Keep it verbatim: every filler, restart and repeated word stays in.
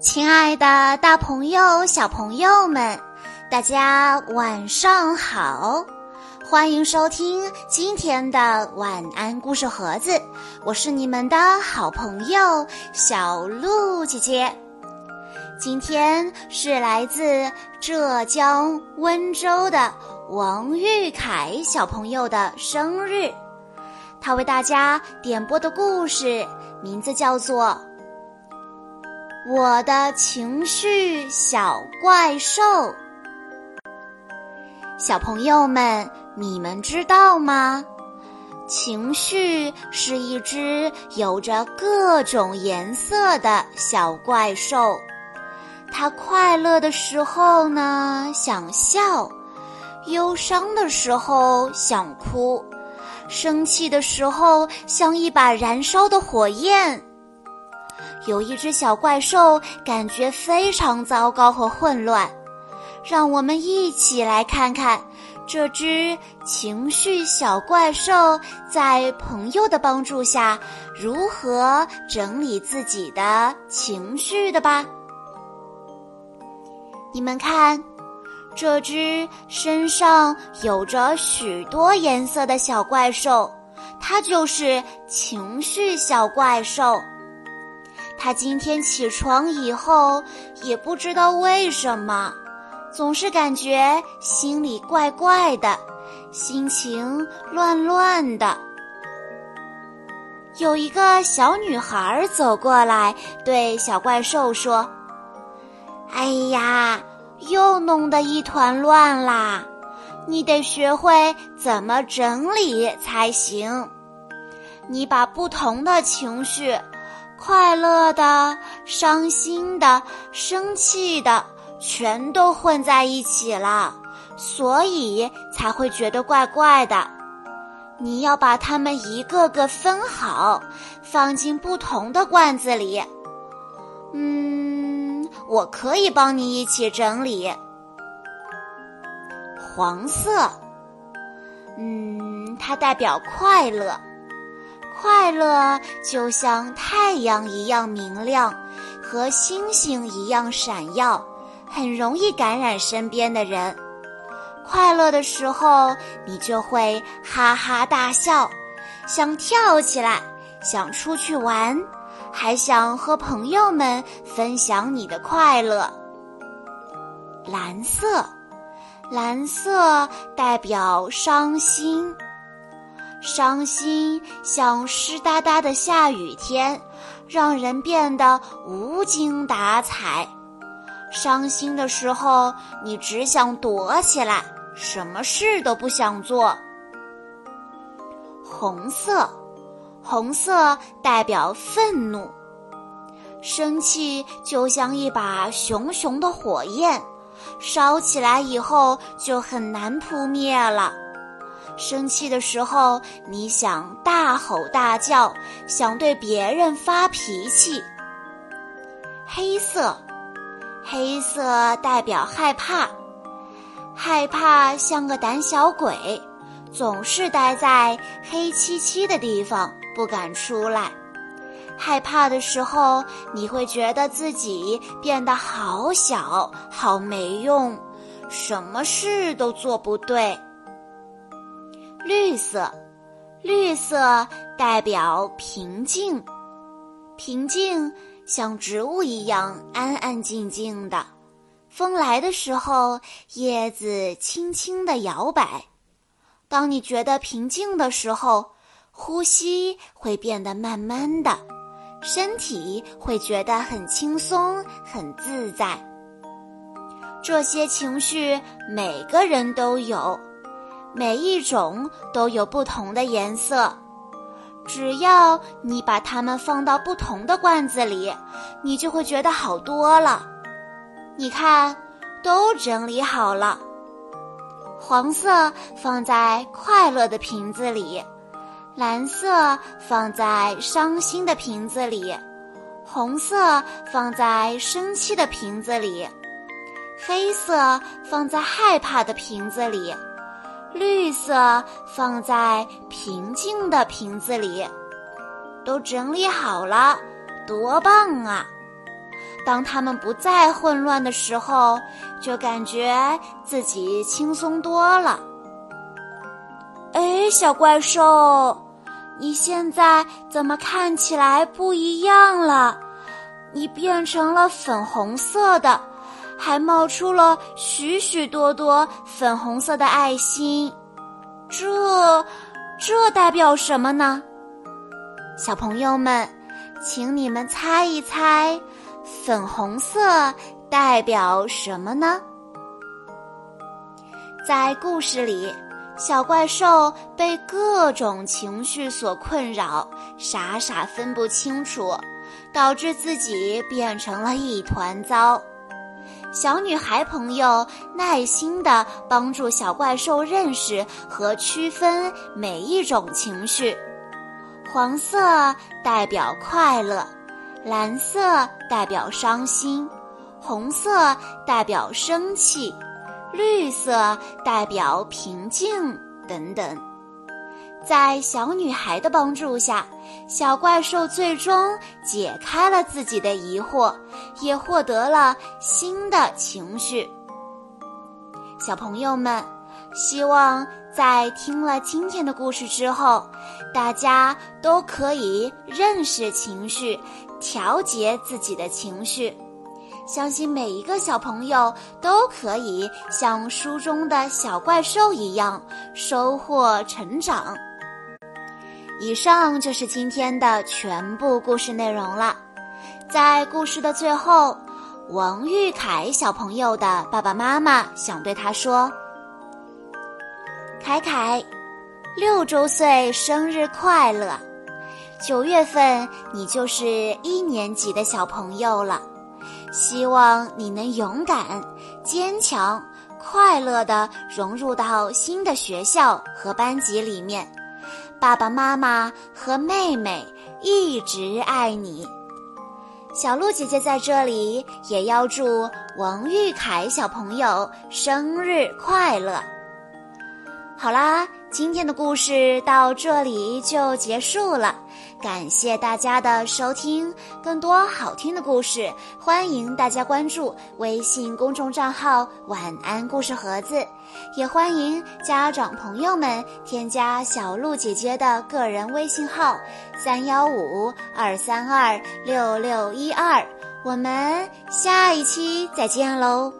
亲爱的大朋友小朋友们，大家晚上好，欢迎收听今天的晚安故事盒子，我是你们的好朋友小鹿姐姐。今天是来自浙江温州的王玉凯小朋友的生日，他为大家点播的故事名字叫做我的情绪小怪兽。小朋友们，你们知道吗？情绪是一只有着各种颜色的小怪兽。它快乐的时候呢，想笑；忧伤的时候想哭；生气的时候像一把燃烧的火焰。有一只小怪兽感觉非常糟糕和混乱，让我们一起来看看这只情绪小怪兽在朋友的帮助下如何整理自己的情绪的吧。你们看，这只身上有着许多颜色的小怪兽，它就是情绪小怪兽。他今天起床以后，也不知道为什么，总是感觉心里怪怪的，心情乱乱的。有一个小女孩走过来，对小怪兽说：“哎呀，又弄得一团乱啦，你得学会怎么整理才行。你把不同的情绪，快乐的、伤心的、生气的，全都混在一起了，所以才会觉得怪怪的。你要把它们一个个分好，放进不同的罐子里。嗯，我可以帮你一起整理。黄色，嗯，它代表快乐。快乐就像太阳一样明亮，和星星一样闪耀，很容易感染身边的人。快乐的时候，你就会哈哈大笑，想跳起来，想出去玩，还想和朋友们分享你的快乐。蓝色，蓝色代表伤心。伤心像湿哒哒的下雨天，让人变得无精打采。伤心的时候，你只想躲起来，什么事都不想做。红色，红色代表愤怒。生气就像一把熊熊的火焰，烧起来以后就很难扑灭了。生气的时候，你想大吼大叫，想对别人发脾气。黑色，黑色代表害怕。害怕像个胆小鬼，总是待在黑漆漆的地方，不敢出来。害怕的时候，你会觉得自己变得好小，好没用，什么事都做不对。绿色，绿色代表平静。平静像植物一样安安静静的，风来的时候，叶子轻轻地摇摆。当你觉得平静的时候，呼吸会变得慢慢的，身体会觉得很轻松，很自在。这些情绪每个人都有，每一种都有不同的颜色，只要你把它们放到不同的罐子里，你就会觉得好多了。你看，都整理好了。黄色放在快乐的瓶子里，蓝色放在伤心的瓶子里，红色放在生气的瓶子里，黑色放在害怕的瓶子里，绿色放在平静的瓶子里，都整理好了，多棒啊！当他们不再混乱的时候，就感觉自己轻松多了。哎，小怪兽，你现在怎么看起来不一样了？你变成了粉红色的，还冒出了许许多多粉红色的爱心，这这代表什么呢？小朋友们，请你们猜一猜，粉红色代表什么呢？在故事里，小怪兽被各种情绪所困扰，傻傻分不清楚，导致自己变成了一团糟。小女孩朋友耐心地帮助小怪兽认识和区分每一种情绪。黄色代表快乐，蓝色代表伤心，红色代表生气，绿色代表平静等等。在小女孩的帮助下，小怪兽最终解开了自己的疑惑，也获得了新的情绪。小朋友们，希望在听了今天的故事之后，大家都可以认识情绪，调节自己的情绪。相信每一个小朋友都可以像书中的小怪兽一样收获成长。以上就是今天的全部故事内容了。在故事的最后，王玉凯小朋友的爸爸妈妈想对他说：凯凯，六周岁生日快乐！九月份你就是一年级的小朋友了，希望你能勇敢、坚强、快乐地融入到新的学校和班级里面。爸爸妈妈和妹妹一直爱你。小鹿姐姐在这里也要祝王玉凯小朋友生日快乐。好啦，今天的故事到这里就结束了，感谢大家的收听。更多好听的故事，欢迎大家关注微信公众账号晚安故事盒子，也欢迎家长朋友们添加小鹿姐姐的个人微信号三一五二三二六六一二，我们下一期再见喽。